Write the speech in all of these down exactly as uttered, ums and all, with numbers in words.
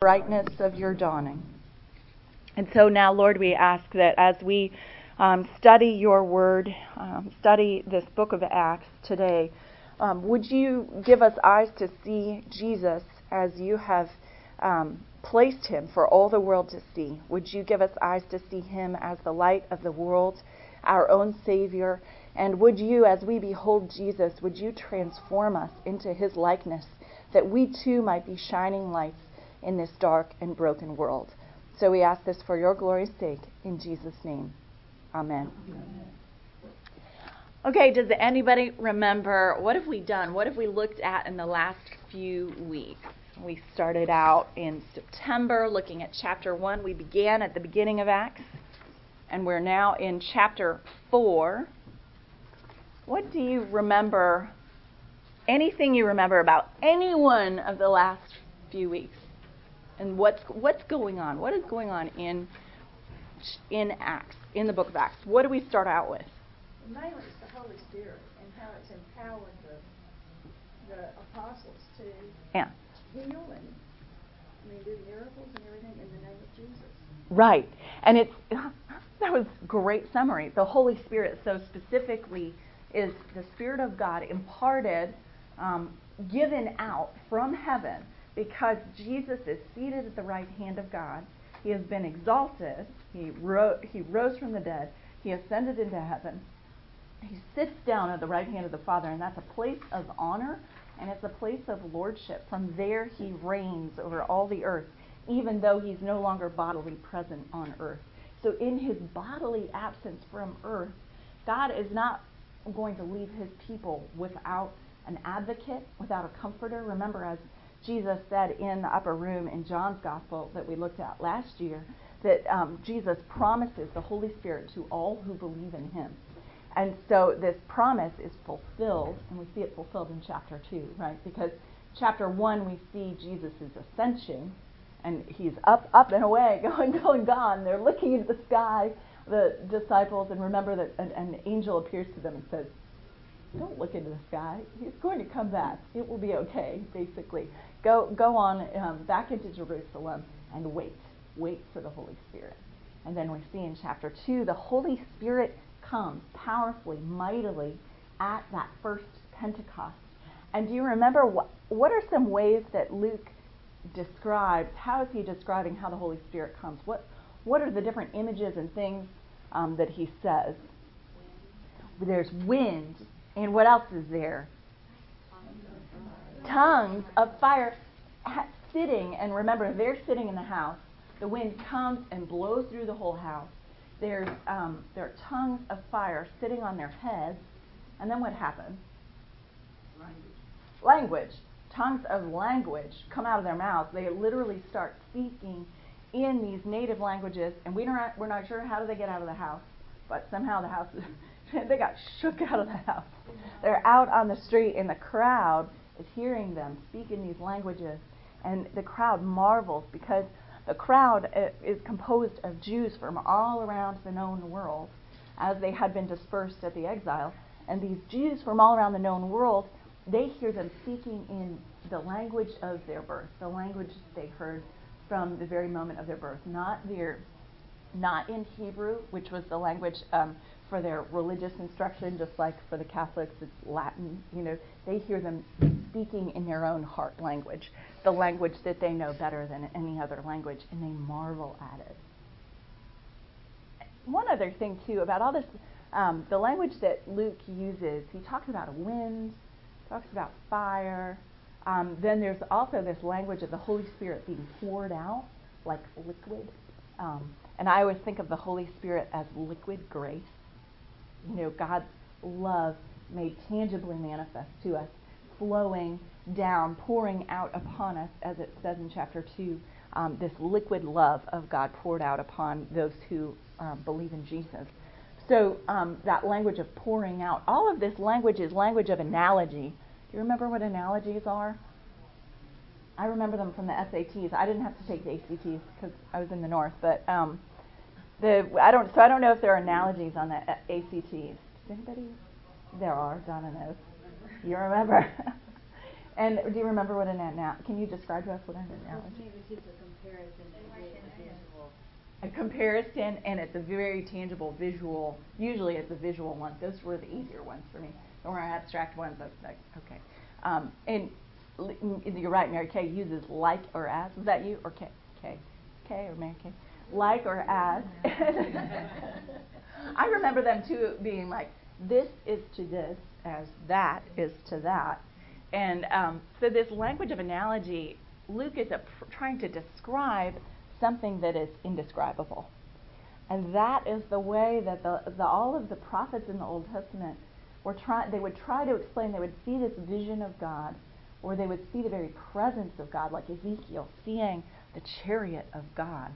brightness of your dawning. And so now, Lord, we ask that as we um, study your word, um, study this book of Acts today, um, would you give us eyes to see Jesus as you have um, placed him for all the world to see? Would you give us eyes to see him as the light of the world, our own Savior? And would you, as we behold Jesus, would you transform us into his likeness, that we too might be shining lights in this dark and broken world? So we ask this for your glory's sake, in Jesus' name. Amen. Amen. Okay, does anybody remember, what have we done? What have we looked at in the last few weeks? We started out in September looking at chapter one. We began at the beginning of Acts, and we're now in chapter four. What do you remember, anything you remember about any one of the last few weeks? And what's what's going on? What is going on in in Acts, in the book of Acts? What do we start out with? Mainly it's the Holy Spirit and how it's empowered the, the apostles to yeah. heal and I mean, do miracles and everything in the name of Jesus. Right. And it's that was a great summary. The Holy Spirit so specifically is the Spirit of God imparted, um, given out from heaven. Because Jesus is seated at the right hand of God, he has been exalted, he, ro- he rose from the dead, he ascended into heaven, he sits down at the right hand of the Father, and that's a place of honor, and it's a place of lordship. From there he reigns over all the earth, even though he's no longer bodily present on earth. So in his bodily absence from earth, God is not going to leave his people without an advocate, without a comforter. Remember, as Jesus said in the upper room in John's Gospel that we looked at last year, that um, Jesus promises the Holy Spirit to all who believe in him. And so this promise is fulfilled, and we see it fulfilled in chapter two, right? Because chapter one, we see Jesus' ascension, and he's up, up and away, going, going, gone. They're looking into the sky, the disciples, and remember that an, an angel appears to them and says, don't look into the sky. He's going to come back. It will be okay, basically. Go go on um, back into Jerusalem and wait. Wait for the Holy Spirit. And then we see in chapter two, the Holy Spirit comes powerfully, mightily at that first Pentecost. And do you remember what, what are some ways that Luke describes? How is he describing how the Holy Spirit comes? What, what are the different images and things um, that he says? There's wind. And what else is there? Tongues of fire sitting. And remember, they're sitting in the house. The wind comes and blows through the whole house. There's um, there are tongues of fire sitting on their heads. And then what happens? Language. Language. Tongues of language come out of their mouths. They literally start speaking in these native languages. And we don't, we're not sure how do they get out of the house. But somehow the house is... They got shook out of the house. They're out on the street, and the crowd is hearing them speak in these languages. And the crowd marvels because the crowd is composed of Jews from all around the known world, as they had been dispersed at the exile. And these Jews from all around the known world, they hear them speaking in the language of their birth, the language they heard from the very moment of their birth, not their, not in Hebrew, which was the language... Um, for their religious instruction, just like for the Catholics, it's Latin. You know, they hear them speaking in their own heart language, the language that they know better than any other language, and they marvel at it. One other thing, too, about all this, um, the language that Luke uses, he talks about a wind, talks about fire. Um, then there's also this language of the Holy Spirit being poured out like liquid. Um, and I always think of the Holy Spirit as liquid grace. You know, God's love made tangibly manifest to us, flowing down, pouring out upon us, as it says in chapter two, um, this liquid love of God poured out upon those who um, believe in Jesus. So um, that language of pouring out, all of this language is language of analogy. Do you remember what analogies are? I remember them from the S A Ts. I didn't have to take the A C Ts because I was in the north, but... Um, The, I don't. So I don't know if there are analogies on the A C Ts. Does anybody? There are. Donna knows. You remember. And do you remember what an analogy? Can you describe to us what an analogy? It's a comparison and a visual. A comparison, and it's a very tangible visual. Usually, it's a visual one. Those were the easier ones for me. The more abstract ones, that's like, okay. Um, and you're right, Mary Kay uses like or as. Was that you or Kay? Kay, Kay or Mary Kay? Like or as. I remember them too being like, this is to this as that is to that. And um, so this language of analogy, Luke is a pr- trying to describe something that is indescribable. And that is the way that the, the, all of the prophets in the Old Testament were trying, they would try to explain, they would see this vision of God, or they would see the very presence of God, like Ezekiel seeing the chariot of God.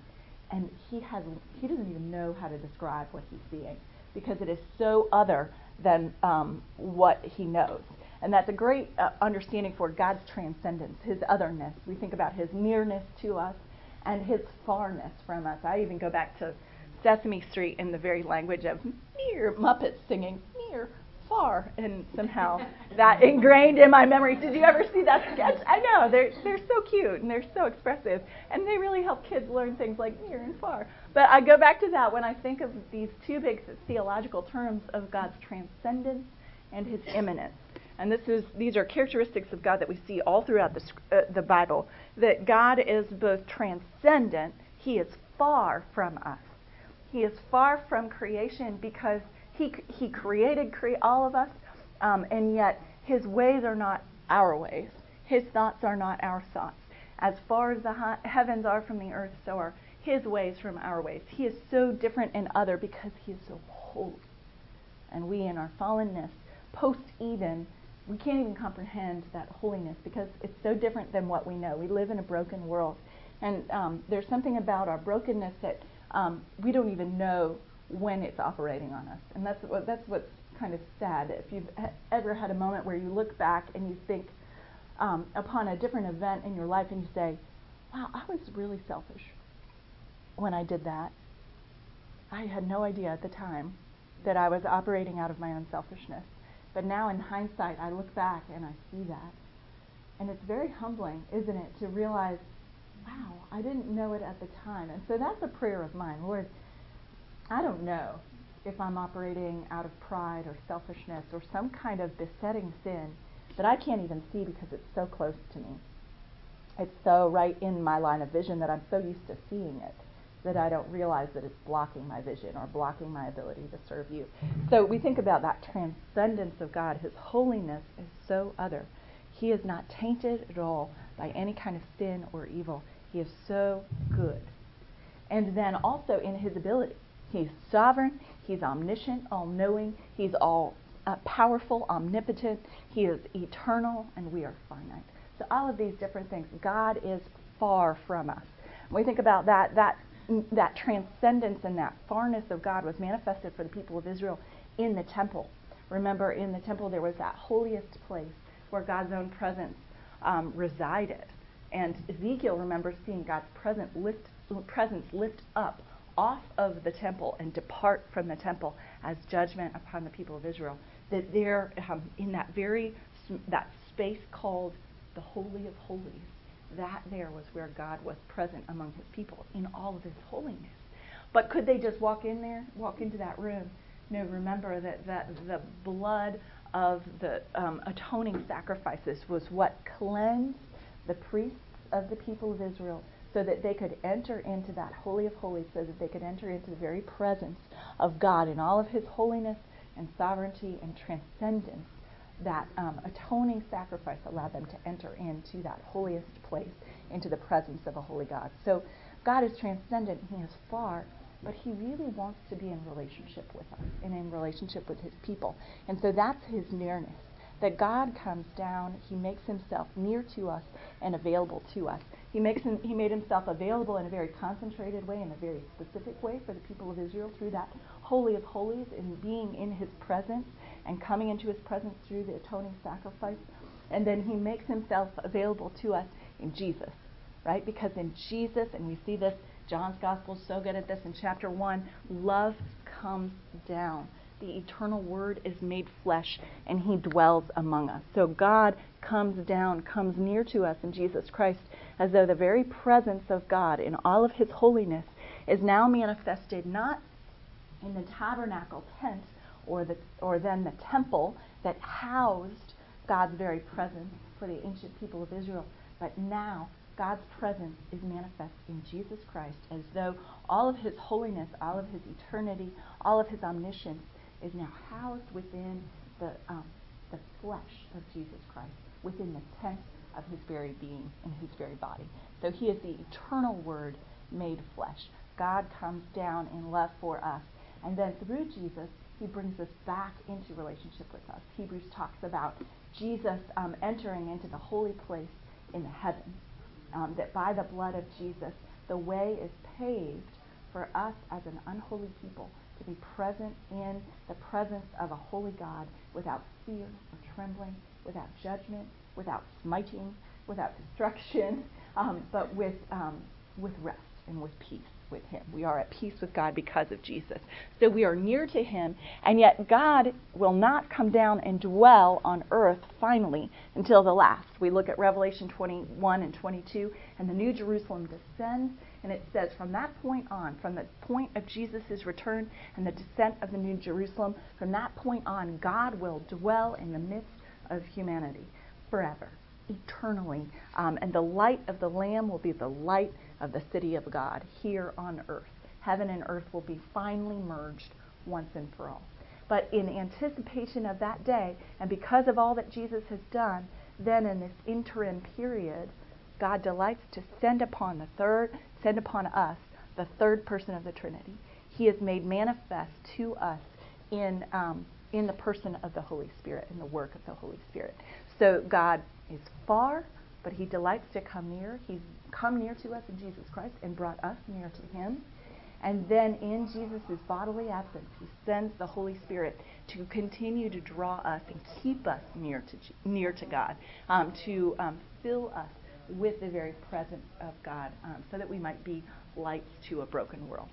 And he has he doesn't even know how to describe what he's seeing, because it is so other than um, what he knows. And that's a great uh, understanding for God's transcendence, his otherness. We think about his nearness to us and his farness from us. I even go back to Sesame Street in the very language of near, Muppets singing near, far, and somehow that ingrained in my memory. Did you ever see that sketch? I know, they're, they're so cute and they're so expressive, and they really help kids learn things like near and far. But I go back to that when I think of these two big theological terms of God's transcendence and his immanence. And this is, these are characteristics of God that we see all throughout the, uh, the Bible, that God is both transcendent, he is far from us. He is far from creation because he he created cre- all of us, um, and yet his ways are not our ways. His thoughts are not our thoughts. As far as the hi- heavens are from the earth, so are his ways from our ways. He is so different and other because he is so holy. And we in our fallenness, post-Eden, we can't even comprehend that holiness because it's so different than what we know. We live in a broken world. And um, there's something about our brokenness that um, we don't even know when it's operating on us. And that's what, that's what's kind of sad. If you've ha- ever had a moment where you look back and you think um, upon a different event in your life and you say, wow, I was really selfish when I did that. I had no idea at the time that I was operating out of my own selfishness. But now in hindsight, I look back and I see that. And it's very humbling, isn't it, to realize, wow, I didn't know it at the time. And so that's a prayer of mine. Lord, I don't know if I'm operating out of pride or selfishness or some kind of besetting sin that I can't even see because it's so close to me. It's so right in my line of vision that I'm so used to seeing it that I don't realize that it's blocking my vision or blocking my ability to serve you. So we think about that transcendence of God. His holiness is so other. He is not tainted at all by any kind of sin or evil. He is so good. And then also in his ability. He's sovereign, he's omniscient, all-knowing, he's all-powerful, uh, omnipotent, he is eternal, and we are finite. So all of these different things, God is far from us. When we think about that, that that transcendence and that farness of God was manifested for the people of Israel in the temple. Remember, in the temple there was that holiest place where God's own presence um, resided. And Ezekiel remembers seeing God's presence lift, presence lift up off of the temple and depart from the temple as judgment upon the people of Israel. That there, um, in that very, that space called the Holy of Holies, that there was where God was present among his people in all of his holiness. But could they just walk in there, walk into that room? No, remember that, that the blood of the um, atoning sacrifices was what cleansed the priests of the people of Israel so that they could enter into that Holy of Holies, so that they could enter into the very presence of God in all of his holiness and sovereignty and transcendence. That um, atoning sacrifice allowed them to enter into that holiest place, into the presence of a holy God. So God is transcendent, he is far, but he really wants to be in relationship with us and in relationship with his people. And so that's his nearness, that God comes down, he makes himself near to us and available to us. He makes him, he made himself available in a very concentrated way, in a very specific way for the people of Israel through that Holy of Holies and being in his presence and coming into his presence through the atoning sacrifice. And then he makes himself available to us in Jesus, right? Because in Jesus, and we see this, John's gospel is so good at this in chapter one, love comes down the eternal Word is made flesh and he dwells among us. So God comes down, comes near to us in Jesus Christ, as though the very presence of God in all of his holiness is now manifested not in the tabernacle tent or the or then the temple that housed God's very presence for the ancient people of Israel, but now God's presence is manifest in Jesus Christ, as though all of his holiness, all of his eternity, all of his omniscience is now housed within the um, the flesh of Jesus Christ, within the tent of his very being and his very body. So he is the eternal Word made flesh. God comes down in love for us, and then through Jesus, he brings us back into relationship with us. Hebrews talks about Jesus um, entering into the holy place in the heavens. Um, that by the blood of Jesus, the way is paved for us as an unholy people to be present in the presence of a holy God without fear or trembling, without judgment, without smiting, without destruction, um, but with um, with rest and with peace with him. We are at peace with God because of Jesus. So we are near to him, and yet God will not come down and dwell on earth finally until the last. We look at Revelation twenty-one and twenty-two, and the New Jerusalem descends, and it says from that point on, from the point of Jesus' return and the descent of the New Jerusalem, from that point on, God will dwell in the midst of humanity forever, eternally, um, and the light of the Lamb will be the light of the city of God here on earth. Heaven and earth will be finally merged once and for all. But in anticipation of that day, and because of all that Jesus has done, then in this interim period, God delights to send upon the third, send upon us the third person of the Trinity. He is made manifest to us in um, in the person of the Holy Spirit, in the work of the Holy Spirit. So God is far, but he delights to come near. He's come near to us in Jesus Christ and brought us near to him. And then in Jesus' bodily absence, he sends the Holy Spirit to continue to draw us and keep us near to near to God, um, to um, fill us with the very presence of God, um, so that we might be lights to a broken world.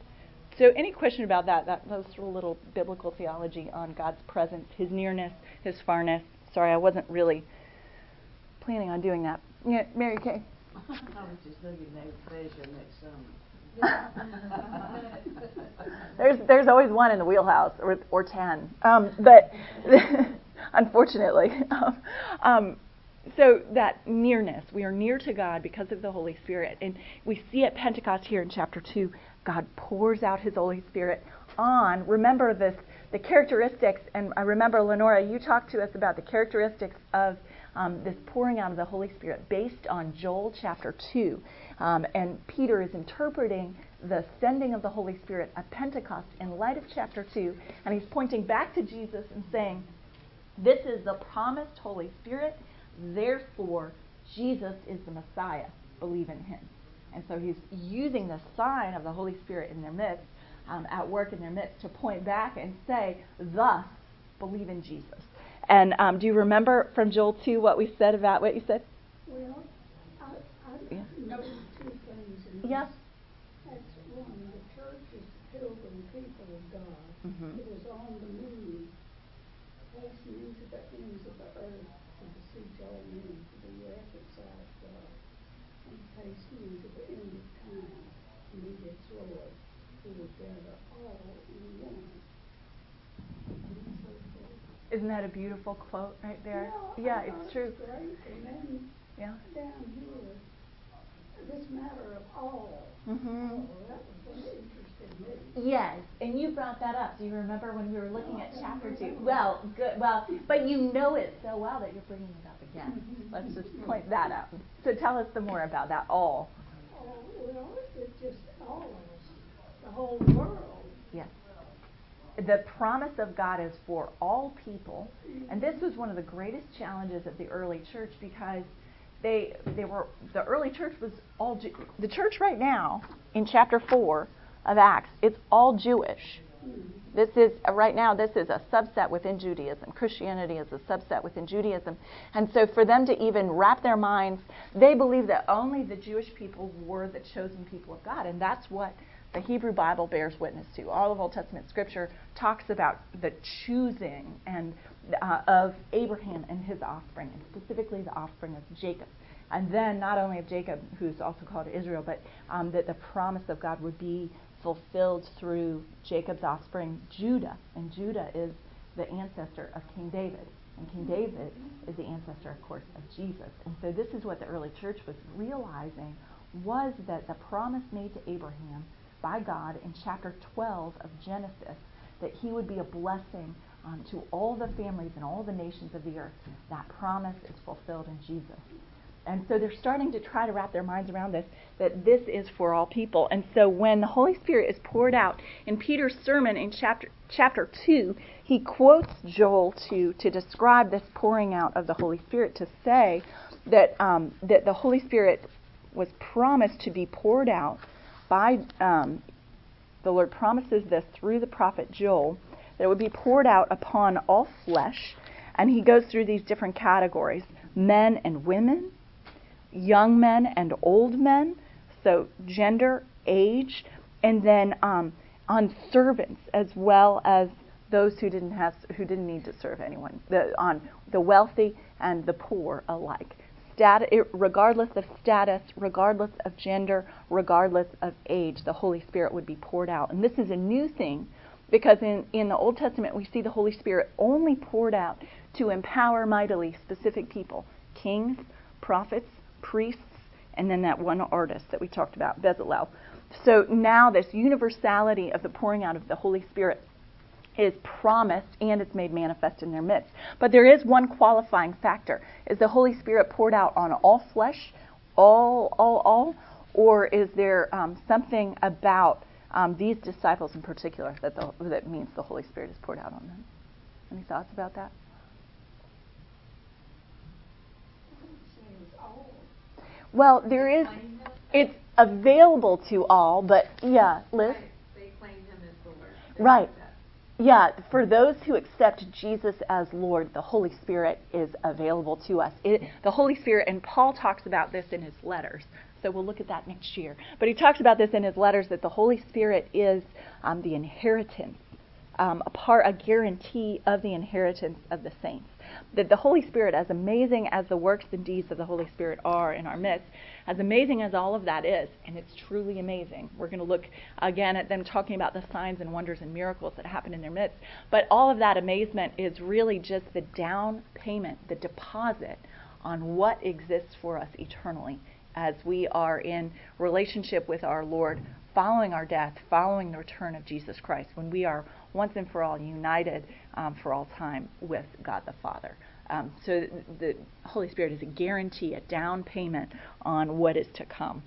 So any question about that, that was a little biblical theology on God's presence, his nearness, his farness. Sorry, I wasn't really planning on doing that. Yeah, Mary Kay. I was just looking at pleasure next summer. there's there's always one in the wheelhouse, or or ten, um, but unfortunately, um, um, so that nearness, we are near to God because of the Holy Spirit, and we see at Pentecost here in chapter two, God pours out his Holy Spirit on. Remember this, the characteristics, and I remember Lenora, you talked to us about the characteristics of Um, this pouring out of the Holy Spirit based on Joel chapter two. Um, and Peter is interpreting the sending of the Holy Spirit at Pentecost in light of chapter two. And he's pointing back to Jesus and saying, this is the promised Holy Spirit. Therefore, Jesus is the Messiah. Believe in him. And so he's using the sign of the Holy Spirit in their midst, um, at work in their midst, to point back and say, thus, believe in Jesus. And um, do you remember from Joel two what we said about what you said? Well, I, I yeah. noticed two things. In yeah. That's one. The church is filled with the people of God. Mm-hmm. It is on the move, passing into the ends of the earth to beseech all men to be reconciled to God, and passing into the end of time, and he gets Lord, who will gather all in one. Isn't that a beautiful quote right there? Yeah, yeah, it's true. And then yeah. down here, this matter of all. Mm-hmm. Oh, that was very interesting. Yes, and you brought that up. Do you remember when we were looking oh, at chapter two? Well, good. Well, but you know it so well that you're bringing it up again. Mm-hmm. Let's just point that out. So tell us some more about that all. Oh, well, it's just all of us, the whole world. Yes. The promise of God is for all people, and this was one of the greatest challenges of the early church, because they they were the early church was all Jew. The church right now in chapter four of Acts, it's all Jewish. This is right now. This is a subset within Judaism. Christianity is a subset within Judaism, and so for them to even wrap their minds, they believe that only the Jewish people were the chosen people of God, and that's what The Hebrew Bible bears witness to. All of Old Testament Scripture talks about the choosing and uh, of Abraham and his offspring, and specifically the offspring of Jacob. And then not only of Jacob, who's also called Israel, but um, that the promise of God would be fulfilled through Jacob's offspring, Judah. And Judah is the ancestor of King David. And King David is the ancestor, of course, of Jesus. And so this is what the early church was realizing, was that the promise made to Abraham by God in chapter twelve of Genesis, that he would be a blessing um, to all the families and all the nations of the earth. That promise is fulfilled in Jesus. And so they're starting to try to wrap their minds around this, that this is for all people. And so when the Holy Spirit is poured out in Peter's sermon in chapter chapter two, he quotes Joel two to describe this pouring out of the Holy Spirit, to say that um, that the Holy Spirit was promised to be poured out by, um, the Lord promises this through the prophet Joel, that it would be poured out upon all flesh. And he goes through these different categories, men and women, young men and old men, so gender, age, and then um, on servants, as well as those who didn't have, who didn't need to serve anyone, the, on the wealthy and the poor alike. Stat- regardless of status, regardless of gender, regardless of age, the Holy Spirit would be poured out. And this is a new thing, because in, in the Old Testament we see the Holy Spirit only poured out to empower mightily specific people, kings, prophets, priests, and then that one artist that we talked about, Bezalel. So now this universality of the pouring out of the Holy Spirit is promised, and it's made manifest in their midst. But there is one qualifying factor. Is the Holy Spirit poured out on all flesh, all, all, all, or is there um, something about um, these disciples in particular that the, that means the Holy Spirit is poured out on them? Any thoughts about that? Well, there is, it's available to all, but yeah, Liz? They claim him as the Lord. Right. Yeah, for those who accept Jesus as Lord, the Holy Spirit is available to us. It, the Holy Spirit, and Paul talks about this in his letters, so we'll look at that next year. But he talks about this in his letters, that the Holy Spirit is um, the inheritance, um, a part, a guarantee of the inheritance of the saints. That the Holy Spirit, as amazing as the works and deeds of the Holy Spirit are in our midst, as amazing as all of that is, and it's truly amazing. We're going to look again at them talking about the signs and wonders and miracles that happen in their midst. But all of that amazement is really just the down payment, the deposit on what exists for us eternally as we are in relationship with our Lord, following our death, following the return of Jesus Christ, when we are once and for all united um, for all time with God the Father. Um, so the Holy Spirit is a guarantee, a down payment on what is to come.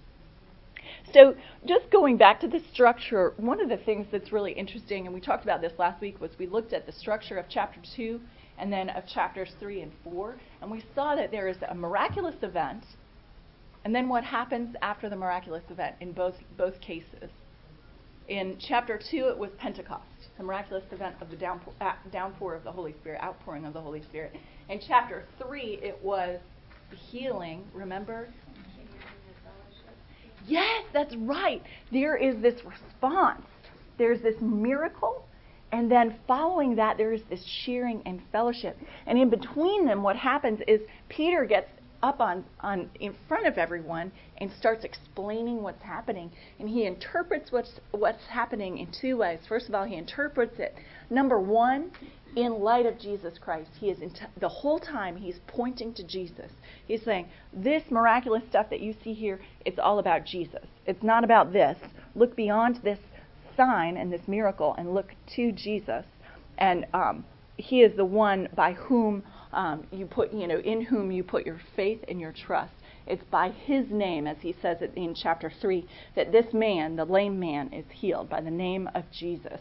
So just going back to the structure, one of the things that's really interesting, and we talked about this last week, was we looked at the structure of chapter two and then of chapters three and four, and we saw that there is a miraculous event, and then what happens after the miraculous event in both both cases. In chapter two, it was Pentecost, the miraculous event of the downpour, uh, downpour of the Holy Spirit, outpouring of the Holy Spirit. In chapter three, it was the healing, remember? Yes, that's right. There is this response. There's this miracle, and then following that, there is this sharing and fellowship. And in between them, what happens is Peter gets up on, on in front of everyone and starts explaining what's happening. And he interprets what's what's happening in two ways. First of all, he interprets it, number one, in light of Jesus Christ. He is in t- the whole time he's pointing to Jesus. He's saying, this miraculous stuff that you see here, it's all about Jesus. It's not about this. Look beyond this sign and this miracle and look to Jesus. And um, he is the one by whom Um, you put, you know, in whom you put your faith and your trust. It's by his name, as he says it in chapter three, that this man, the lame man, is healed by the name of Jesus.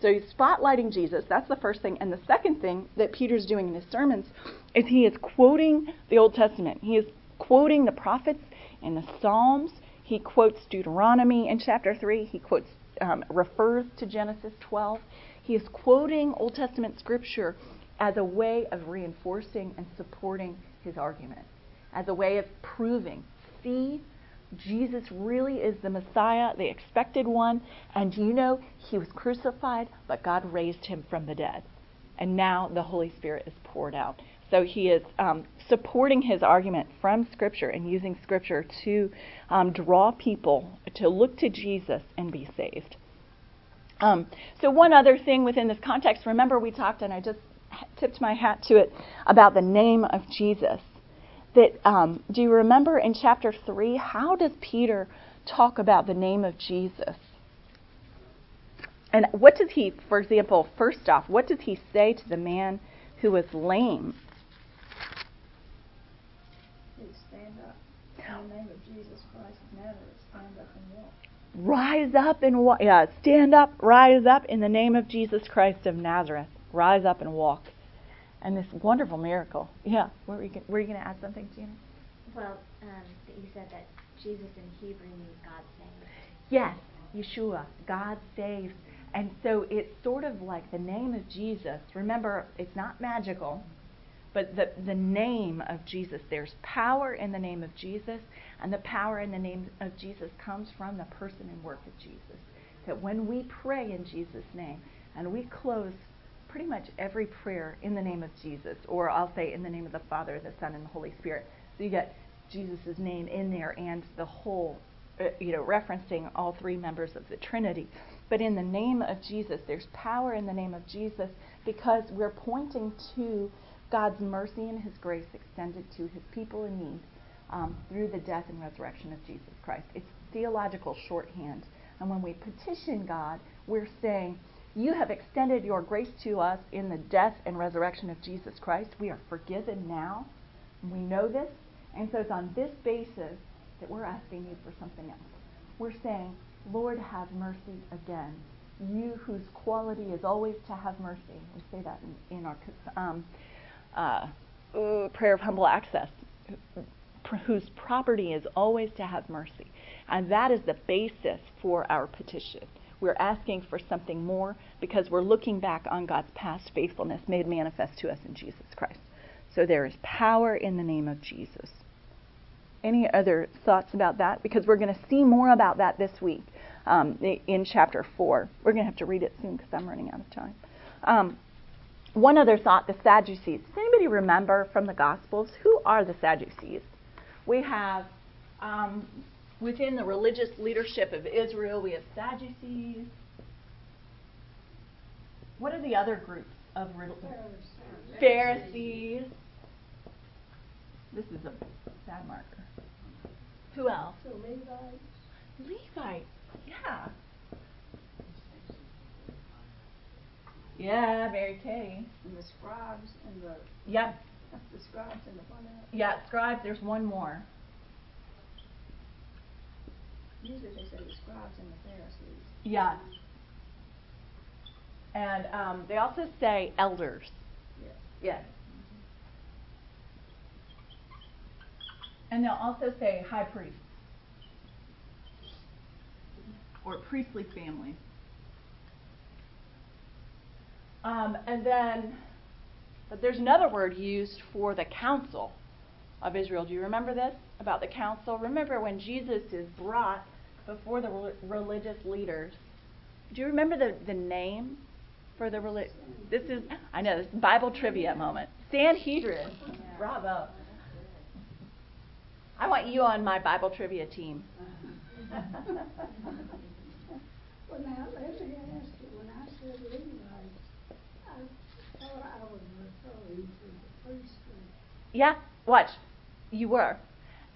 So he's spotlighting Jesus. That's the first thing. And the second thing that Peter's doing in his sermons is he is quoting the Old Testament. He is quoting the prophets and the Psalms. He quotes Deuteronomy in chapter three. He quotes, um, refers to Genesis twelve. He is quoting Old Testament scripture as a way of reinforcing and supporting his argument, as a way of proving, see, Jesus really is the Messiah, the expected one. And you know, he was crucified, but God raised him from the dead. And now the Holy Spirit is poured out. So he is um, supporting his argument from Scripture and using Scripture to um, draw people to look to Jesus and be saved. Um, so one other thing within this context, remember we talked, and I just tipped my hat to it, about the name of Jesus. That um, do you remember in chapter three, how does Peter talk about the name of Jesus? And what does he, for example, first off, what does he say to the man who was lame? Please stand up. In the name of Jesus Christ of Nazareth, stand up and walk. Rise up and walk. Yeah, stand up, rise up in the name of Jesus Christ of Nazareth. Rise up and walk. And this wonderful miracle. Yeah. Were you going to add something, Gina? Well, um, you said that Jesus in Hebrew means God saves. Yes, Yeshua, God saves. And so it's sort of like the name of Jesus. Remember, it's not magical, but the, the name of Jesus. There's power in the name of Jesus, and the power in the name of Jesus comes from the person and work of Jesus. That when we pray in Jesus' name, and we close pretty much every prayer in the name of Jesus, or I'll say in the name of the Father, the Son, and the Holy Spirit. So you get Jesus' name in there and the whole, uh, you know, referencing all three members of the Trinity. But in the name of Jesus, there's power in the name of Jesus because we're pointing to God's mercy and His grace extended to His people in need um, through the death and resurrection of Jesus Christ. It's theological shorthand. And when we petition God, we're saying, You have extended your grace to us in the death and resurrection of Jesus Christ. We are forgiven now. We know this. And so it's on this basis that we're asking you for something else. We're saying, Lord, have mercy again. You whose quality is always to have mercy. We say that in, in our um, uh, uh, prayer of humble access. Whose property is always to have mercy. And that is the basis for our petition. We're asking for something more because we're looking back on God's past faithfulness made manifest to us in Jesus Christ. So there is power in the name of Jesus. Any other thoughts about that? Because we're going to see more about that this week um, in chapter four. We're going to have to read it soon because I'm running out of time. Um, one other thought, the Sadducees. Does anybody remember from the Gospels who are the Sadducees? We have... Um, Within the religious leadership of Israel, we have Sadducees. What are the other groups of religious? Pharisees. Pharisees. This is a bad marker. Who else? So Levites. Levites, yeah. Yeah, Mary Kay. And the scribes and the... Yep. The scribes and the... Yeah, scribes, there's one more. Usually they say the scribes and the Pharisees. Yeah. And um, they also say elders. Yes. Yes. Mm-hmm. And they'll also say high priests or priestly families. Um, and then, but there's another word used for the council of Israel. Do you remember this about the council? Remember when Jesus is brought before the re- religious leaders. Do you remember the, the name for the religious? This is, I know, this is Bible trivia moment. Sanhedrin. Bravo. I want you on my Bible trivia team. Well, now, as I asked you, when I said Levites, I thought I was referring to the priesthood. Yeah, watch. You were.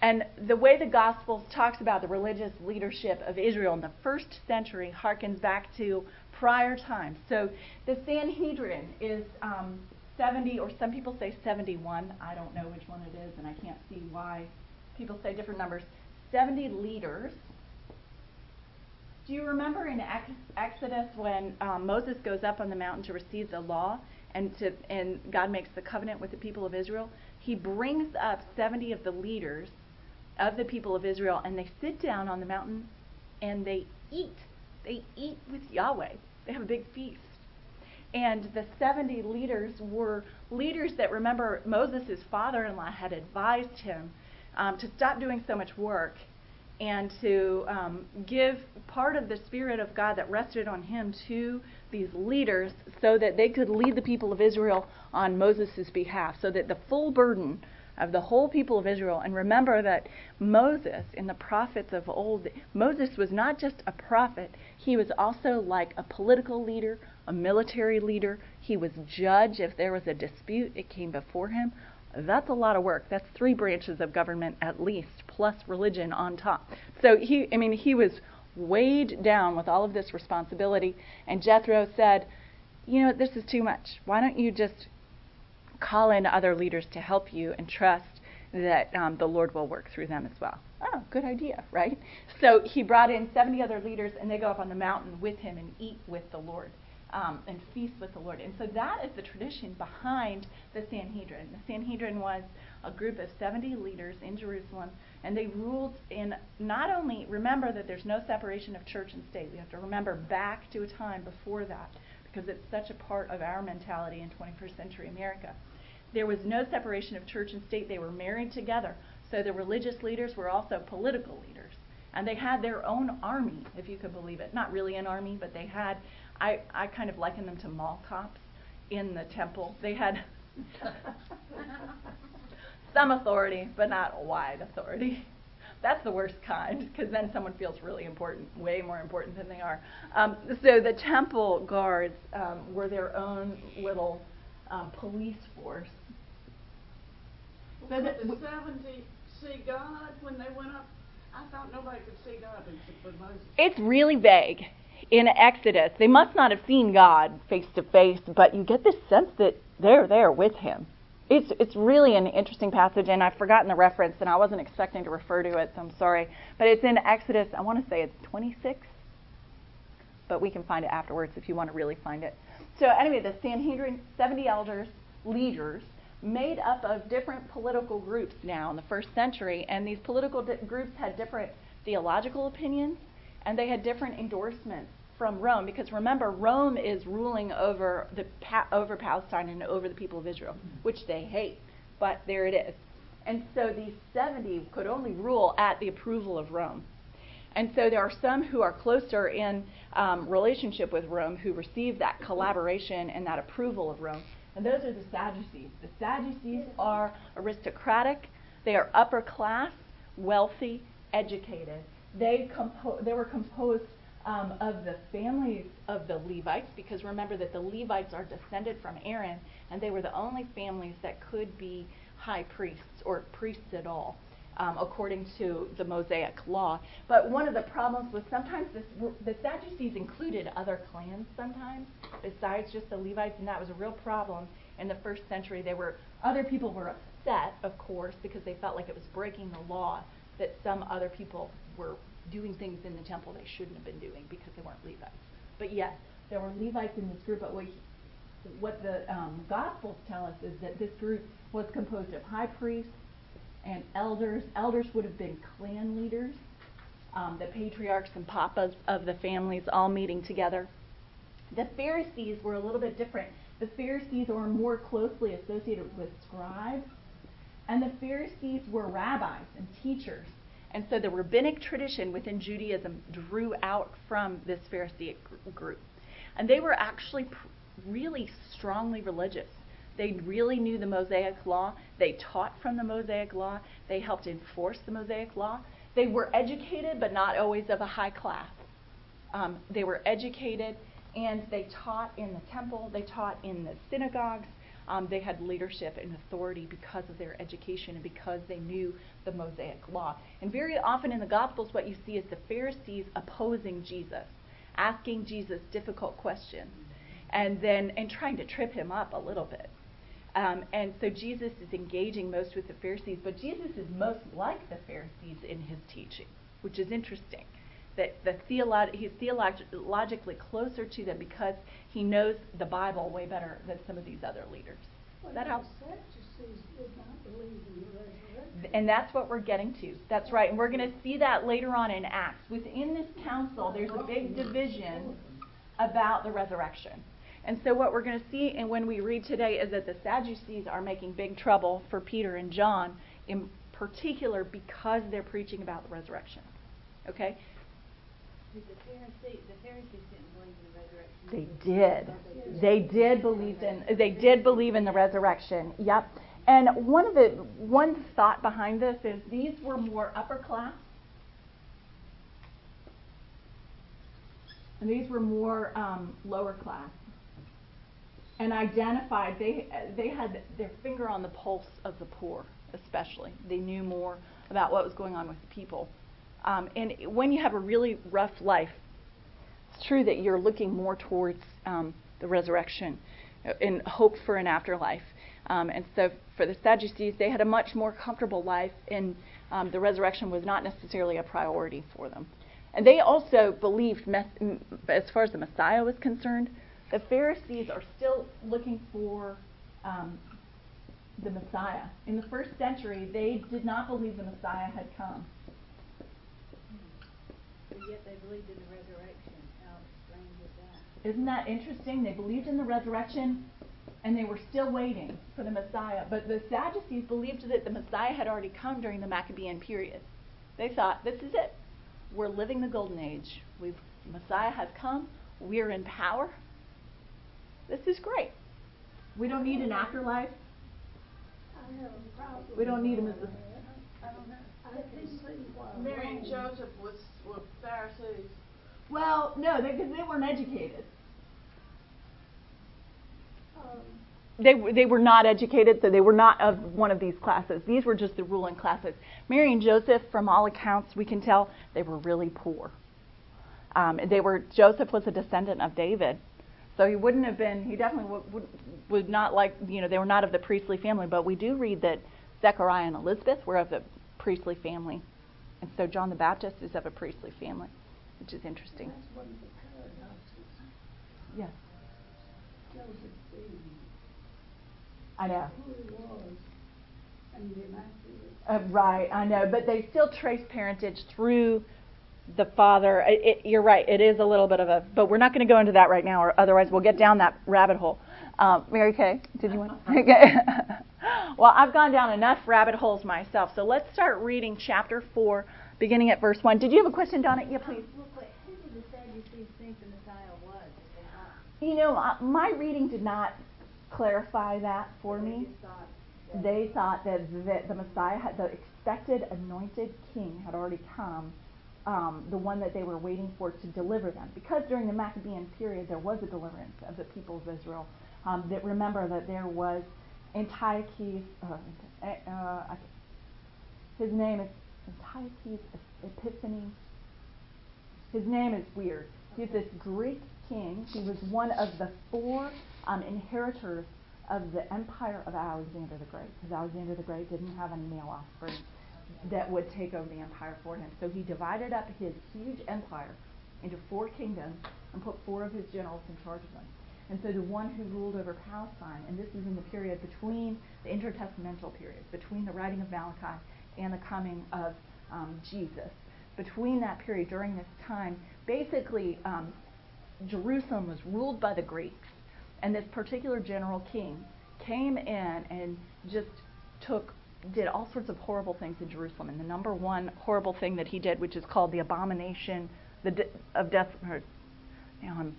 And the way the Gospels talks about the religious leadership of Israel in the first century harkens back to prior times. So the Sanhedrin is um, seventy, or some people say seventy-one. I don't know which one it is, and I can't see why people say different numbers. seventy leaders. Do you remember in Ex- Exodus when um, Moses goes up on the mountain to receive the law and to and God makes the covenant with the people of Israel? He brings up seventy of the leaders of the people of Israel, and they sit down on the mountain and they eat. They eat with Yahweh. They have a big feast. And the seventy leaders were leaders that, remember, Moses' father-in-law had advised him um, to stop doing so much work and to um, give part of the Spirit of God that rested on him to these leaders so that they could lead the people of Israel on Moses' behalf, so that the full burden of the whole people of Israel, and remember that Moses and the prophets of old, Moses was not just a prophet, he was also like a political leader, a military leader, he was judge. If there was a dispute, it came before him. That's a lot of work. That's three branches of government at least, plus religion on top. So he, I mean, he was weighed down with all of this responsibility. And Jethro said, you know, this is too much. Why don't you just call in other leaders to help you and trust that um, the Lord will work through them as well. Oh, good idea, right? So he brought in seventy other leaders, and they go up on the mountain with him and eat with the Lord. Um, and feast with the Lord. And so that is the tradition behind the Sanhedrin. The Sanhedrin was a group of seventy leaders in Jerusalem, and they ruled in not only, remember that there's no separation of church and state. We have to remember back to a time before that, because it's such a part of our mentality in twenty-first century America. There was no separation of church and state. They were married together. So the religious leaders were also political leaders. And they had their own army, if you could believe it. Not really an army, but they had, I, I kind of liken them to mall cops in the temple. They had some authority, but not wide authority. That's the worst kind, because then someone feels really important, way more important than they are. Um, so the temple guards um, were their own little um, police force. Well, so the w- seventy see God when they went up? I thought nobody could see God except for Moses. It's really vague. In Exodus, they must not have seen God face to face, but you get this sense that they're there with him. It's it's really an interesting passage, and I've forgotten the reference, and I wasn't expecting to refer to it, so I'm sorry. But it's in Exodus, I want to say it's twenty-six, but we can find it afterwards if you want to really find it. So anyway, the Sanhedrin, seventy elders, leaders, made up of different political groups now in the first century, and these political di- groups had different theological opinions, and they had different endorsements from Rome, because remember, Rome is ruling over the pa- over Palestine and over the people of Israel, which they hate, but there it is. And so these seventy could only rule at the approval of Rome. And so there are some who are closer in um, relationship with Rome who receive that collaboration and that approval of Rome. And those are the Sadducees. The Sadducees are aristocratic. They are upper class, wealthy, educated. They compo- they were composed um, of the families of the Levites, because remember that the Levites are descended from Aaron, and they were the only families that could be high priests or priests at all, um, according to the Mosaic law. But one of the problems was sometimes this, the Sadducees included other clans sometimes besides just the Levites, and that was a real problem in the first century. They were other people were upset, of course, because they felt like it was breaking the law that some other people were doing things in the temple they shouldn't have been doing because they weren't Levites. But yes, there were Levites in this group, but what, he, what the um, Gospels tell us is that this group was composed of high priests and elders. Elders would have been clan leaders, um, the patriarchs and papas of the families all meeting together. The Pharisees were a little bit different. The Pharisees are more closely associated with scribes, and the Pharisees were rabbis and teachers. And so the rabbinic tradition within Judaism drew out from this Pharisaic group. And they were actually pr- really strongly religious. They really knew the Mosaic law. They taught from the Mosaic law. They helped enforce the Mosaic law. They were educated, but not always of a high class. Um, they were educated, and they taught in the temple. They taught in the synagogues. Um, they had leadership and authority because of their education and because they knew the Mosaic law. And very often in the Gospels, what you see is the Pharisees opposing Jesus, asking Jesus difficult questions, and then and trying to trip him up a little bit. Um, and so Jesus is engaging most with the Pharisees, but Jesus is most like the Pharisees in his teaching, which is interesting. That the theolo- he's theologically closer to them because he knows the Bible way better than some of these other leaders. Well, that helps. And that's what we're getting to. That's right. And we're going to see that later on in Acts. Within this council, there's a big division about the resurrection. And so what we're going to see and when we read today is that the Sadducees are making big trouble for Peter and John in particular because they're preaching about the resurrection. Okay? The Pharisees, the Pharisees didn't believe in the resurrection. They did. They did believe in they did believe in the resurrection. Yep. And one of the one thought behind this is these were more upper class. And these were more um, lower class. And identified, they they had their finger on the pulse of the poor, especially. They knew more about what was going on with the people. Um, and when you have a really rough life, it's true that you're looking more towards um, the resurrection and hope for an afterlife. Um, and so for the Sadducees, they had a much more comfortable life, and um, the resurrection was not necessarily a priority for them. And they also believed, mes- as far as the Messiah was concerned, the Pharisees are still looking for um, the Messiah. In the first century, they did not believe the Messiah had come. But yet they believed in the resurrection. How strange is that? Isn't that interesting? They believed in the resurrection, and they were still waiting for the Messiah. But the Sadducees believed that the Messiah had already come during the Maccabean period. They thought, this is it. We're living the golden age. We've, Messiah has come. We're in power. This is great. We don't need an afterlife. We don't need him as a... I don't know. I think Mary and Joseph was, were Pharisees. Well, no, because they, they weren't educated. Um, they, they were not educated, so they were not of one of these classes. These were just the ruling classes. Mary and Joseph, from all accounts, we can tell, they were really poor. Um, they were Joseph was a descendant of David. So he wouldn't have been, he definitely would, would, would not like, you know, they were not of the priestly family. But we do read that Zechariah and Elizabeth were of the priestly family. And so John the Baptist is of a priestly family, which is interesting. That's one of the paradoxes. Yes. Joseph being. I know. Who he was, and the immaculate. Uh, right, I know. But they still trace parentage through the father. It, it, you're right, it is a little bit of a, but we're not going to go into that right now, or otherwise we'll get down that rabbit hole. Um, Mary Kay, did you want to? Okay. Well, I've gone down enough rabbit holes myself, so let's start reading chapter four, beginning at verse one. Did you have a question, Donna? Yeah, please. Um, real quick, who did the Sadducees think the Messiah was? You know, uh, my reading did not clarify that for me. They thought that the, the Messiah, had, the expected anointed king had already come, Um, the one that they were waiting for to deliver them. Because during the Maccabean period, there was a deliverance of the people of Israel. Um, that remember that there was Antiochus, uh, uh, his name is Antiochus Epiphanes. His name is weird. He's this Greek king. He was one of the four um, inheritors of the empire of Alexander the Great, because Alexander the Great didn't have any male offspring that would take over the empire for him. So he divided up his huge empire into four kingdoms and put four of his generals in charge of them. And so the one who ruled over Palestine, and this is in the period between the intertestamental period, between the writing of Malachi and the coming of um, Jesus, between that period, during this time, basically um, Jerusalem was ruled by the Greeks, and this particular general king came in and just took did all sorts of horrible things in Jerusalem. And the number one horrible thing that he did, which is called the abomination the de- of death, or, you know, um,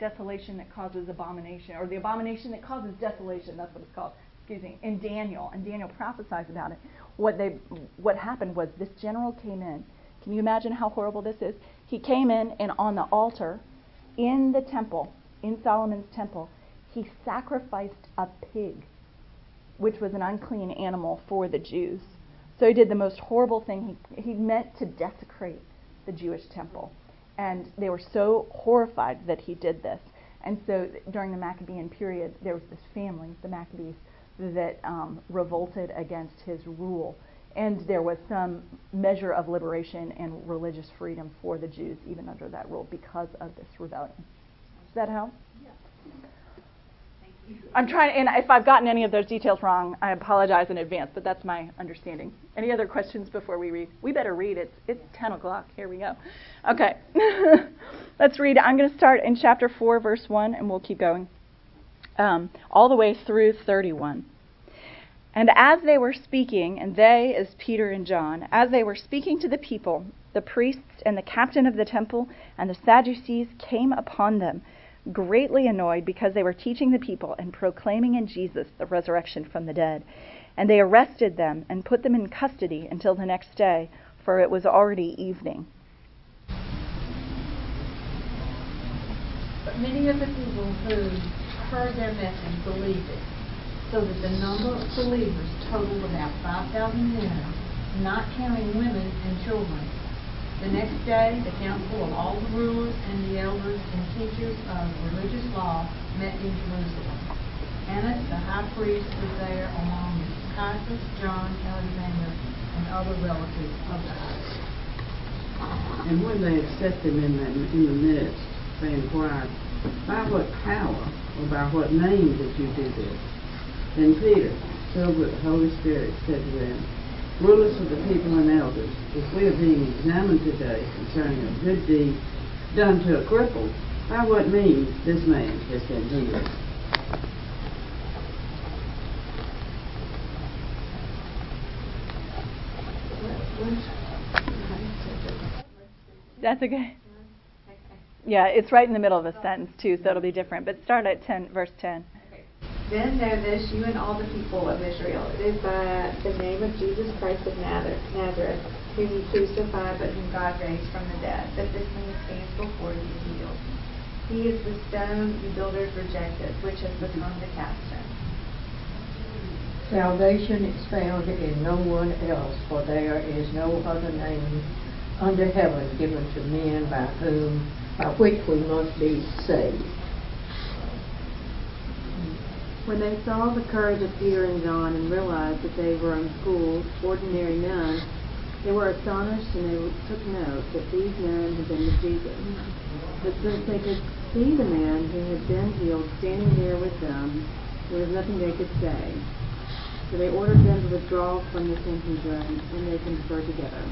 desolation that causes abomination, or the abomination that causes desolation, that's what it's called, excuse me, in Daniel. And Daniel prophesies about it. What they, what happened was this general came in. Can you imagine how horrible this is? He came in, and on the altar in the temple, in Solomon's temple, he sacrificed a pig, which was an unclean animal for the Jews. So he did the most horrible thing. He he meant to desecrate the Jewish temple. And they were so horrified that he did this. And so during the Maccabean period, there was this family, the Maccabees, that um, revolted against his rule. And there was some measure of liberation and religious freedom for the Jews, even under that rule, because of this rebellion. Does that help? I'm trying, and if I've gotten any of those details wrong, I apologize in advance, but that's my understanding. Any other questions before we read? We better read. It's it's ten o'clock. Here we go. Okay. Let's read. I'm going to start in chapter four, verse one, and we'll keep going um, all the way through thirty-one. And as they were speaking, and they is Peter and John, as they were speaking to the people, the priests and the captain of the temple and the Sadducees came upon them, greatly annoyed because they were teaching the people and proclaiming in Jesus the resurrection from the dead. And they arrested them and put them in custody until the next day, for it was already evening. But many of the people who heard their message believed it, so that the number of believers totaled about five thousand men, not counting women and children. The next day, the council of all the rulers and the elders and teachers of religious law met in Jerusalem. Annas the high priest was there, along with Caiaphas, John, Alexander, and other relatives of the high priest. And when they accepted him in the midst, they inquired, "By what power or by what name did you do this?" Then Peter, filled with the Holy Spirit, said to them, "Rulers of the people and elders, if we are being examined today concerning a good deed done to a cripple, by what means this man has been healed?" That's okay. Yeah, it's right in the middle of a sentence too, so it'll be different. But start at ten, verse ten. Then know this, you and all the people of Israel. It is by the name of Jesus Christ of Nazareth, whom you crucified, but whom God raised from the dead, that this man stands before you healed. He is the stone you builders rejected, which has become the capstone. Salvation is found in no one else, for there is no other name under heaven given to men by whom, by which we must be saved. When they saw the courage of Peter and John and realized that they were unschooled, ordinary nuns, they were astonished and they took note that these men had been with Jesus. But since they could see the man who had been healed standing there with them, there was nothing they could say. So they ordered them to withdraw from the Sanhedrin, and they conferred together.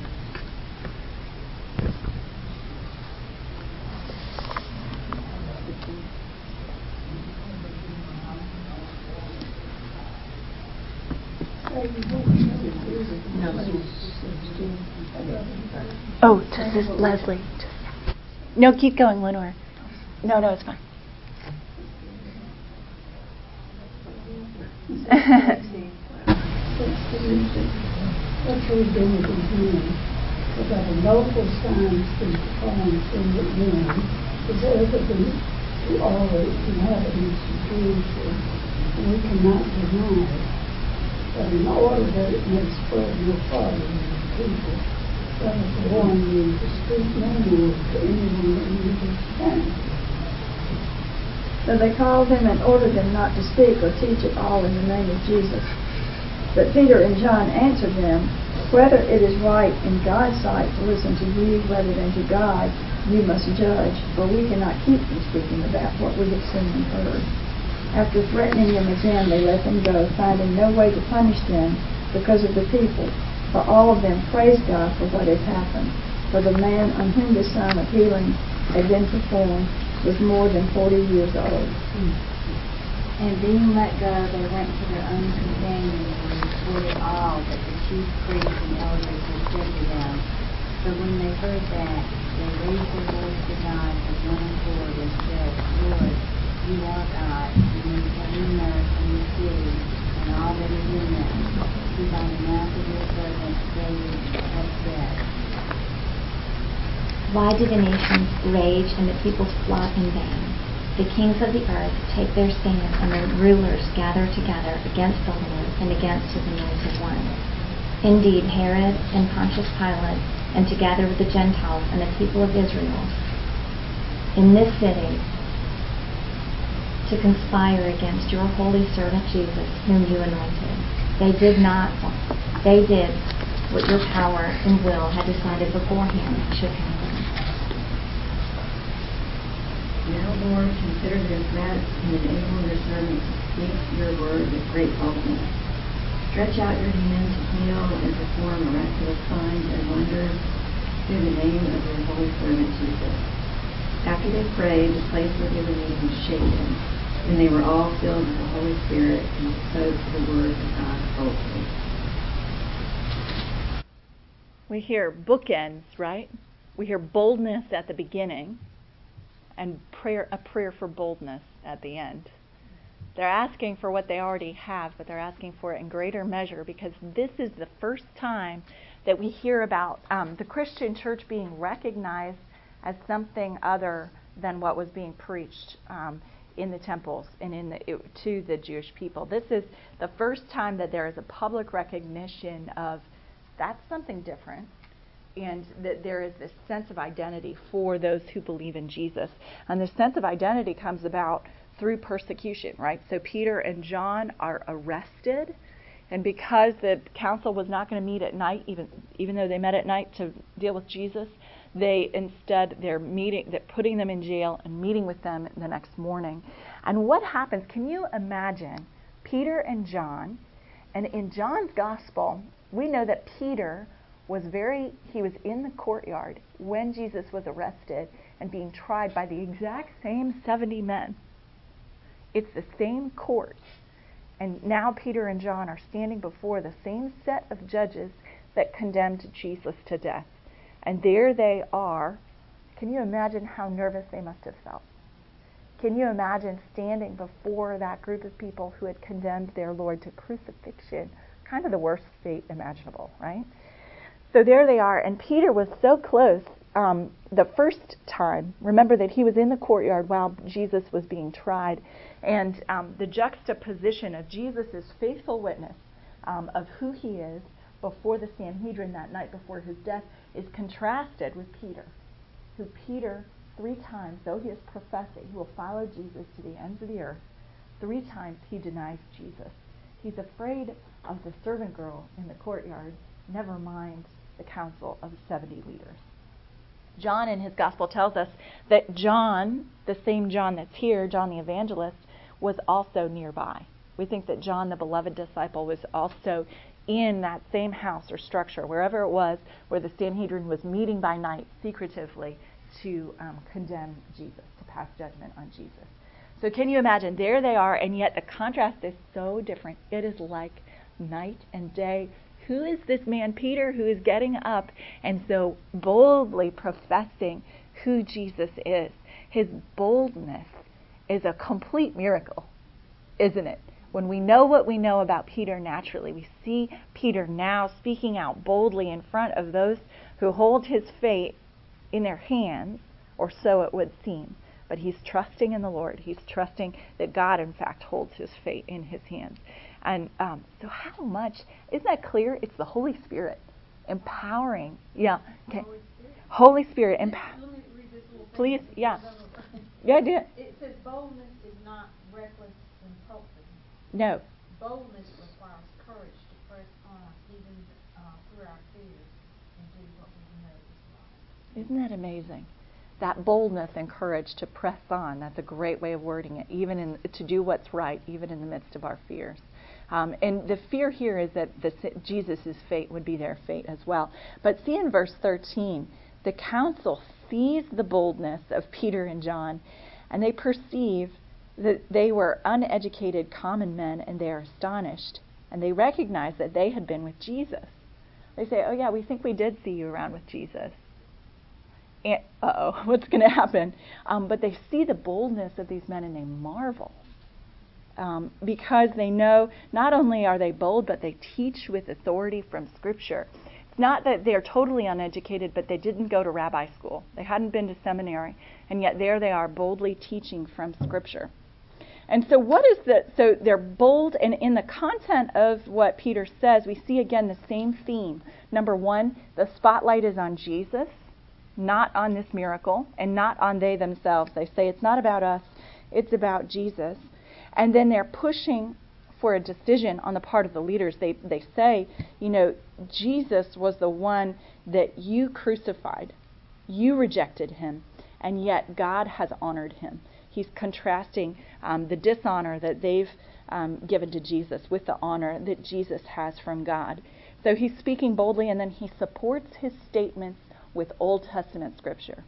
Oh, just this, Leslie. Just, no, keep going, Lenore. No, no, it's fine. What you're doing is men, but that a local sign is calling from the men is evident to all the inhabitants of Jerusalem. We cannot deny it, but in order that it may spread no farther to the people, that is the one you speak no more to anyone that you understand. So they called him and ordered him not to speak or teach at all in the name of Jesus. But Peter and John answered them, "Whether it is right in God's sight to listen to you rather than to God, you must judge, for we cannot keep from speaking about what we have seen and heard." After threatening them again, they let them go, finding no way to punish them because of the people. For all of them praised God for what had happened. For the man on whom the sign of healing had been performed was more than forty years old. And being let go, they went to their own companions and reported all that the chief priests and elders had said to them. But when they heard that, they raised their voice to God as one accord and said, "Lord, you are God, and you govern earth and the sea, and all that is in them. You by the mouth of your servants, they have said." Why do the nations rage and the peoples plot in vain? The kings of the earth take their stand, and the rulers gather together against the Lord and against his anointed one. Indeed, Herod and Pontius Pilate, and together with the Gentiles and the people of Israel, in this city, to conspire against your holy servant Jesus, whom you anointed. They did not, they did what your power and will had decided beforehand should happen. Now, Lord, consider this matter and enable your servant to speak your word with great boldness. Stretch out your hand to heal and perform miraculous signs and wonders through the name of your holy servant Jesus. After they prayed, the place where they were meeting was shaken. And they were all filled with the Holy Spirit and spoke the word of God boldly. we hear bookends, right? We hear boldness at the beginning and prayer, a prayer for boldness at the end. They're asking for what they already have, but they're asking for it in greater measure because this is the first time that we hear about um, the Christian church being recognized as something other than what was being preached um, in the temples and in the, it, to the Jewish people. This is the first time that there is a public recognition of that's something different, and that there is this sense of identity for those who believe in Jesus. And this sense of identity comes about through persecution, right? So Peter and John are arrested, and because the council was not going to meet at night, even even though they met at night to deal with Jesus, they instead they're meeting, they're putting them in jail and meeting with them the next morning. And what happens? Can you imagine Peter and John? And in John's gospel, we know that Peter was very he was in the courtyard when Jesus was arrested and being tried by the exact same seventy men. It's the same court. And now Peter and John are standing before the same set of judges that condemned Jesus to death. And there they are. Can you imagine how nervous they must have felt? Can you imagine standing before that group of people who had condemned their Lord to crucifixion? Kind of the worst fate imaginable, right? So there they are. And Peter was so close um, the first time. Remember that he was in the courtyard while Jesus was being tried. And um, the juxtaposition of Jesus' faithful witness um, of who he is before the Sanhedrin that night before his death is contrasted with Peter, who Peter three times, though he is professing, he will follow Jesus to the ends of the earth, three times he denies Jesus. He's afraid of the servant girl in the courtyard, never mind the council of seventy leaders. John in his gospel tells us that John, the same John that's here, John the evangelist, was also nearby. We think that John, the beloved disciple, was also in that same house or structure, wherever it was, where the Sanhedrin was meeting by night secretively to um, condemn Jesus, to pass judgment on Jesus. So can you imagine? There they are, and yet the contrast is so different. It is like night and day. Who is this man, Peter, who is getting up and so boldly professing who Jesus is? His boldness is a complete miracle, isn't it? When we know what we know about Peter naturally, we see Peter now speaking out boldly in front of those who hold his fate in their hands, or so it would seem. But he's trusting in the Lord. He's trusting that God, in fact, holds his fate in his hands. And um, so how much, isn't that clear? It's the Holy Spirit empowering. Yeah. Okay. Holy Spirit. Holy Spirit empower. Let me read this little thing. Please, yeah. Yeah, do it. It says boldness is not reckless and hopeless. No. Boldness requires courage to press on even uh, through our fears and do what we know is right. Isn't that amazing? That boldness and courage to press on, that's a great way of wording it, even in, to do what's right, even in the midst of our fears. Um, and the fear here is that the, Jesus' fate would be their fate as well. But see in verse thirteen, the council sees the boldness of Peter and John, and they perceive that they were uneducated common men, and they are astonished, and they recognize that they had been with Jesus. They say, oh yeah, we think we did see you around with Jesus. And, uh-oh, what's going to happen? Um, but they see the boldness of these men, and they marvel. Um, because they know not only are they bold, but they teach with authority from Scripture. It's not that they're totally uneducated, but they didn't go to rabbi school. They hadn't been to seminary, and yet there they are boldly teaching from Scripture. And so what is the, so they're bold, and in the content of what Peter says, we see again the same theme. Number one, the spotlight is on Jesus, not on this miracle, and not on they themselves. They say it's not about us, it's about Jesus. And then they're pushing for a decision on the part of the leaders. They they say, you know, Jesus was the one that you crucified. You rejected him, and yet God has honored him. He's contrasting um, the dishonor that they've um, given to Jesus with the honor that Jesus has from God. So he's speaking boldly, and then he supports his statements with Old Testament Scripture.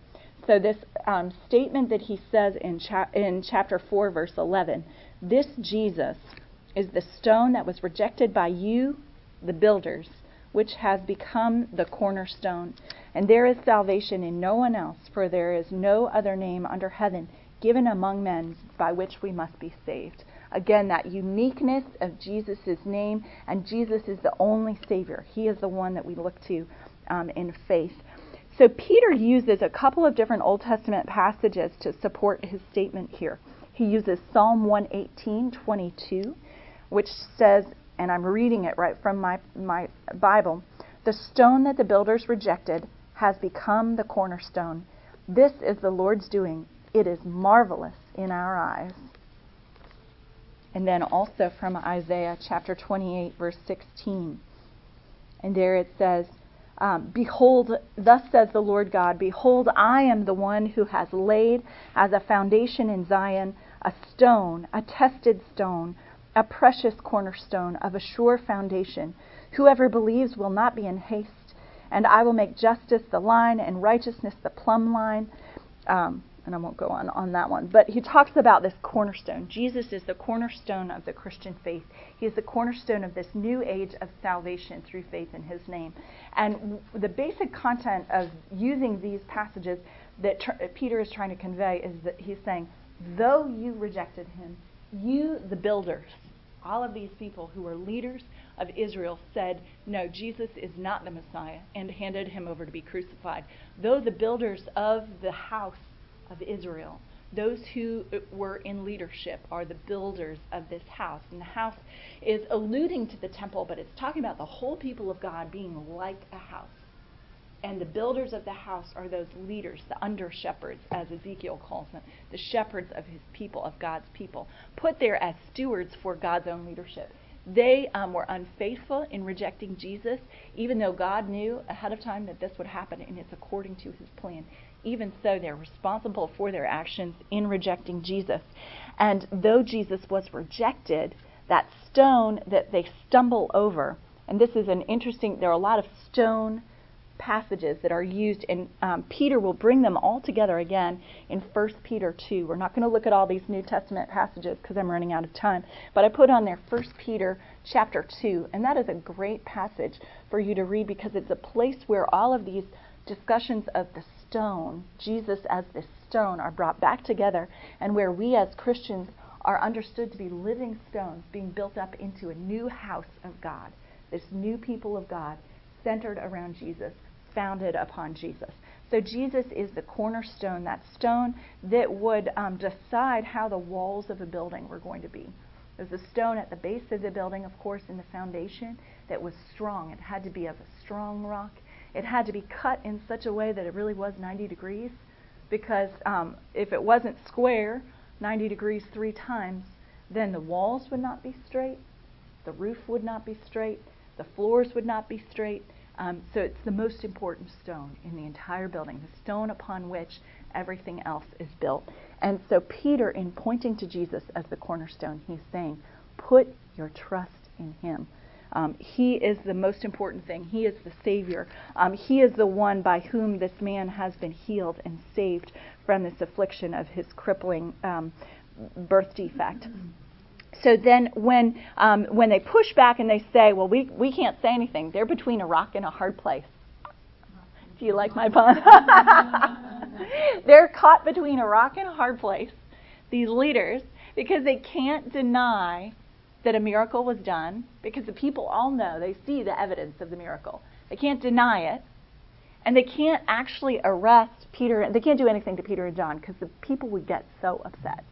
So this um, statement that he says in, cha- in chapter four, verse eleven, this Jesus is the stone that was rejected by you, the builders, which has become the cornerstone. And there is salvation in no one else, for there is no other name under heaven given among men by which we must be saved. Again, that uniqueness of Jesus' name, and Jesus is the only Savior. He is the one that we look to um, in faith. So Peter uses a couple of different Old Testament passages to support his statement here. He uses Psalm one eighteen, twenty-two, which says, and I'm reading it right from my, my Bible, "The stone that the builders rejected has become the cornerstone. This is the Lord's doing. It is marvelous in our eyes." And then also from Isaiah chapter twenty-eight, verse sixteen. And there it says, um, "Behold, thus says the Lord God, behold, I am the one who has laid as a foundation in Zion a stone, a tested stone, a precious cornerstone of a sure foundation. Whoever believes will not be in haste, and I will make justice the line and righteousness the plumb line." Um, and I won't go on on that one, but he talks about this cornerstone. Jesus is the cornerstone of the Christian faith. He is the cornerstone of this new age of salvation through faith in his name. And w- the basic content of using these passages that tr- Peter is trying to convey is that he's saying, though you rejected him, you, the builders, all of these people who were leaders of Israel, said, no, Jesus is not the Messiah, and handed him over to be crucified. Though the builders of the house of Israel, those who were in leadership are the builders of this house. And the house is alluding to the temple, but it's talking about the whole people of God being like a house. And the builders of the house are those leaders, the under-shepherds, as Ezekiel calls them, the shepherds of his people, of God's people, put there as stewards for God's own leadership. They um, were unfaithful in rejecting Jesus, even though God knew ahead of time that this would happen, and it's according to his plan. Even so, they're responsible for their actions in rejecting Jesus. And though Jesus was rejected, that stone that they stumble over, and this is an interesting, there are a lot of stone passages that are used, and um, Peter will bring them all together again in First Peter two. We're not going to look at all these New Testament passages because I'm running out of time, but I put on there First Peter chapter two, and that is a great passage for you to read because it's a place where all of these discussions of the stone, Jesus as this stone, are brought back together, and where we as Christians are understood to be living stones being built up into a new house of God, this new people of God, centered around Jesus, founded upon Jesus. So Jesus is the cornerstone, that stone that would um, decide how the walls of a building were going to be. There's a stone at the base of the building, of course, in the foundation that was strong. It had to be of a strong rock. It had to be cut in such a way that it really was ninety degrees, because um, if it wasn't square, ninety degrees three times, then the walls would not be straight, the roof would not be straight, the floors would not be straight. Um, so it's the most important stone in the entire building, the stone upon which everything else is built. And so Peter, in pointing to Jesus as the cornerstone, he's saying, put your trust in him. Um, he is the most important thing. He is the Savior. Um, he is the one by whom this man has been healed and saved from this affliction of his crippling um, birth defect. Mm-hmm. So then when um, when they push back and they say, well, we, we can't say anything. They're between a rock and a hard place. Do you like my pun? They're caught between a rock and a hard place, these leaders, because they can't deny that a miracle was done, because the people all know, they see the evidence of the miracle. They can't deny it. And they can't actually arrest Peter. They can't do anything to Peter and John because the people would get so upset.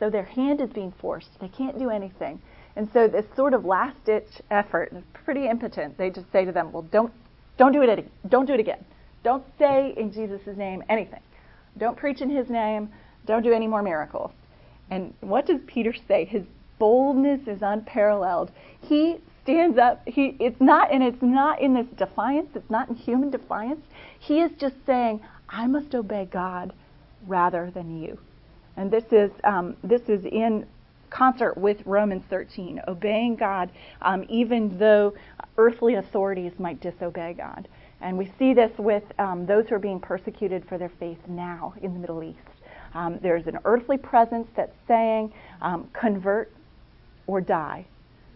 So their hand is being forced. They can't do anything. And so this sort of last-ditch effort, and it's pretty impotent, they just say to them, well, don't don't do it don't do it again. Don't say in Jesus' name anything. Don't preach in his name. Don't do any more miracles. And what does Peter say? His boldness is unparalleled. He stands up. He it's not and it's not in this defiance. It's not in human defiance. He is just saying, I must obey God rather than you. And this is um, this is in concert with Romans thirteen, obeying God um, even though earthly authorities might disobey God. And we see this with um, those who are being persecuted for their faith now in the Middle East. Um, there's an earthly presence that's saying, um, convert or die,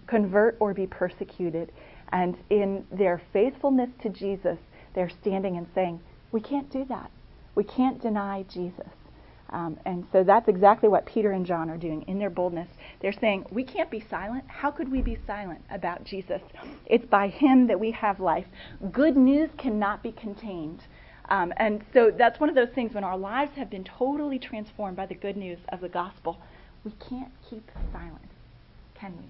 convert or be persecuted. And in their faithfulness to Jesus, they're standing and saying, we can't do that. We can't deny Jesus. Um, and so that's exactly what Peter and John are doing in their boldness. They're saying, we can't be silent. How could we be silent about Jesus? It's by him that we have life. Good news cannot be contained. Um, and so that's one of those things when our lives have been totally transformed by the good news of the gospel, we can't keep silent, can we?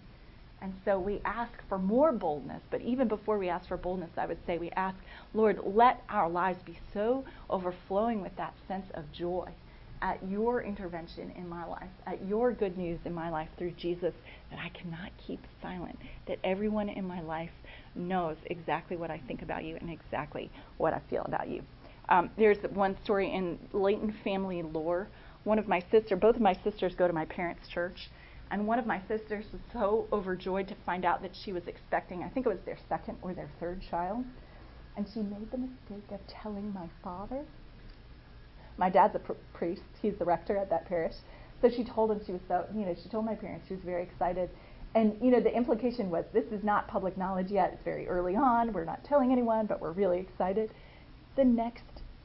And so we ask for more boldness. But even before we ask for boldness, I would say we ask, Lord, let our lives be so overflowing with that sense of joy at your intervention in my life, at your good news in my life through Jesus, that I cannot keep silent, that everyone in my life knows exactly what I think about you and exactly what I feel about you. Um, there's one story in Leighton family lore. One of my sister, both of my sisters go to my parents' church, and one of my sisters was so overjoyed to find out that she was expecting, I think it was their second or their third child, and she made the mistake of telling my father. My dad's a pr- priest. He's the rector at that parish. So she told him she was so, you know, she told my parents she was very excited. And, you know, the implication was, this is not public knowledge yet. It's very early on. We're not telling anyone, but we're really excited. The next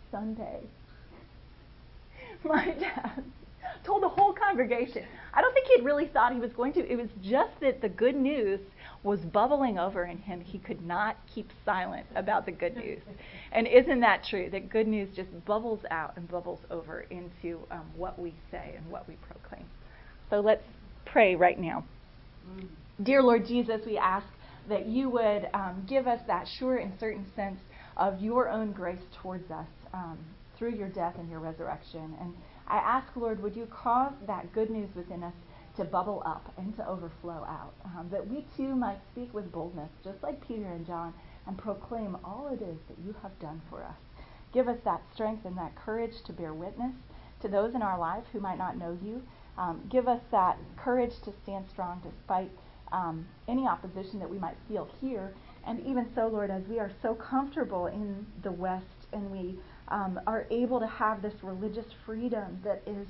Sunday, my dad told the whole congregation. I don't think he'd really thought he was going to. It was just that the good news was bubbling over in him. He could not keep silent about the good news. And isn't that true? That good news just bubbles out and bubbles over into um, what we say and what we proclaim. So let's pray right now. Mm. Dear Lord Jesus, we ask that you would um, give us that sure and certain sense of your own grace towards us um, through your death and your resurrection. And I ask, Lord, would you cause that good news within us to bubble up and to overflow out, um, that we too might speak with boldness, just like Peter and John, and proclaim all it is that you have done for us. Give us that strength and that courage to bear witness to those in our life who might not know you. Um, give us that courage to stand strong despite um, any opposition that we might feel here. And even so, Lord, as we are so comfortable in the West and we Um, are able to have this religious freedom that is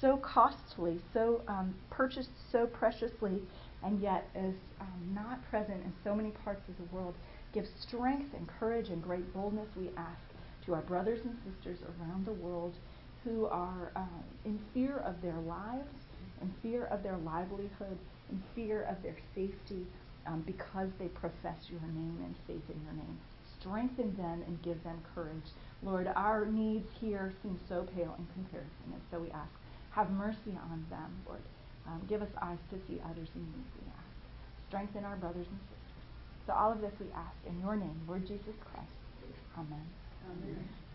so costly, so um, purchased so preciously, and yet is um, not present in so many parts of the world. Give strength and courage and great boldness, we ask, to our brothers and sisters around the world who are um, in fear of their lives, in fear of their livelihood, in fear of their safety, um, because they profess your name and faith in your name. Strengthen them and give them courage. Lord, our needs here seem so pale in comparison, and so we ask, have mercy on them, Lord. Um, give us eyes to see others in need, we ask. Strengthen our brothers and sisters. So all of this we ask in your name, Lord Jesus Christ. Amen. Amen.